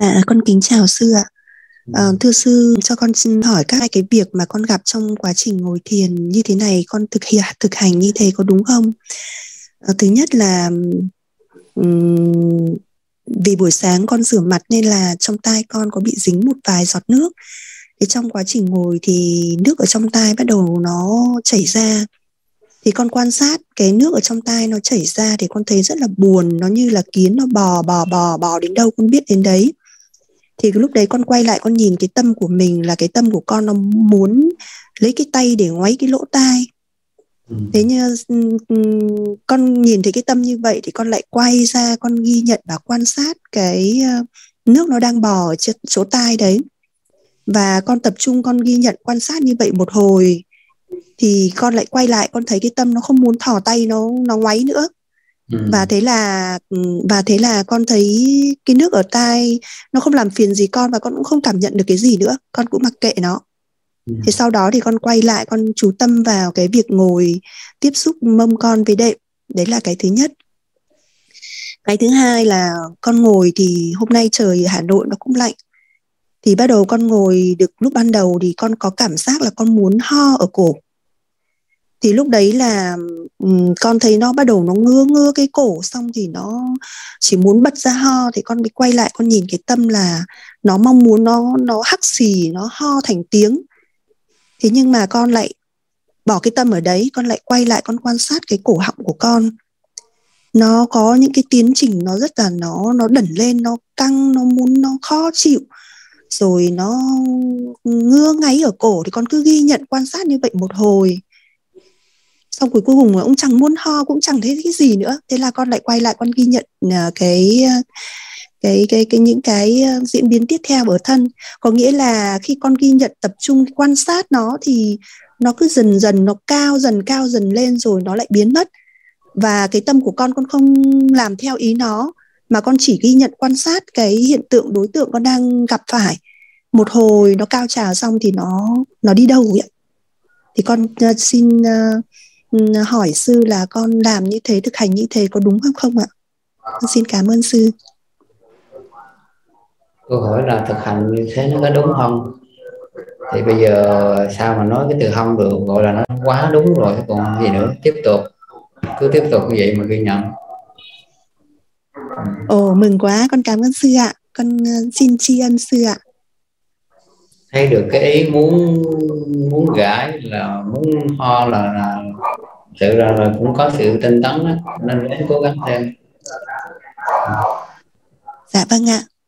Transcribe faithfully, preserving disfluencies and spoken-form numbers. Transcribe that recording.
À, con kính chào sư ạ. À, thưa sư, cho con xin hỏi các cái việc mà con gặp trong quá trình ngồi thiền như thế này, con thực hiện thực hành như thế có đúng không? À, thứ nhất là um, vì buổi sáng con rửa mặt nên là trong tai con có bị dính một vài giọt nước. Thì trong quá trình ngồi thì nước ở trong tai bắt đầu nó chảy ra. Thì con quan sát cái nước ở trong tai nó chảy ra thì con thấy rất là buồn, nó như là kiến nó bò bò bò bò đến đâu con biết đến đấy. Thì lúc đấy con quay lại con nhìn cái tâm của mình, là cái tâm của con nó muốn lấy cái tay để ngoáy cái lỗ tai. Ừ. Thế như con nhìn thấy cái tâm như vậy thì con lại quay ra, con ghi nhận và quan sát cái nước nó đang bò ở chỗ tai đấy. Và con tập trung, con ghi nhận quan sát như vậy một hồi thì con lại quay lại, con thấy cái tâm nó không muốn thò tay nó nó ngoáy nữa. Ừ. Và thế là và thế là con thấy cái nước ở tai nó không làm phiền gì con, và con cũng không cảm nhận được cái gì nữa, con cũng mặc kệ nó. Ừ. Thế sau đó thì con quay lại, con chú tâm vào cái việc ngồi tiếp xúc mông con với đệm. Đấy là cái thứ nhất. Cái thứ hai là con ngồi thì hôm nay trời Hà Nội nó cũng lạnh. Thì bắt đầu con ngồi được lúc ban đầu thì con có cảm giác là con muốn ho ở cổ. Thì lúc đấy là um, con thấy nó bắt đầu nó ngứa ngứa cái cổ, xong thì nó chỉ muốn bật ra ho. Thì con mới quay lại, con nhìn cái tâm là nó mong muốn nó, nó hắc xì, nó ho thành tiếng. Thế nhưng mà con lại bỏ cái tâm ở đấy, con lại quay lại, con quan sát cái cổ họng của con. Nó có những cái tiến trình nó rất là nó, nó đẩn lên, nó căng, nó muốn, nó khó chịu. Rồi nó ngứa ngáy ở cổ, thì con cứ ghi nhận quan sát như vậy một hồi. Xong cuối cùng cũng chẳng muốn ho, cũng chẳng thấy cái gì nữa. Thế là con lại quay lại, con ghi nhận cái cái cái, cái những cái diễn biến tiếp theo ở thân. Có nghĩa là khi con ghi nhận tập trung quan sát nó thì nó cứ dần dần nó cao dần cao dần lên rồi nó lại biến mất. Và cái tâm của con, con không làm theo ý nó, mà con chỉ ghi nhận quan sát cái hiện tượng đối tượng con đang gặp phải. Một hồi nó cao trào xong thì nó nó đi đâu vậy? Thì con uh, xin uh, hỏi sư là con làm như thế, thực hành như thế có đúng không không ạ? Con xin cảm ơn sư. Câu hỏi là thực hành như thế nó có đúng không? Thì bây giờ sao mà nói cái từ không được, gọi là nó quá đúng rồi, còn gì nữa, tiếp tục. Cứ tiếp tục như vậy mà ghi nhận. Ồ, mừng quá, con cảm ơn sư ạ. Con xin tri ân sư ạ. Thấy được cái ý muốn muốn gãi là muốn ho là, là sự ra là cũng có sự tinh tấn đó, nên cũng cố gắng thêm. Dạ vâng ạ.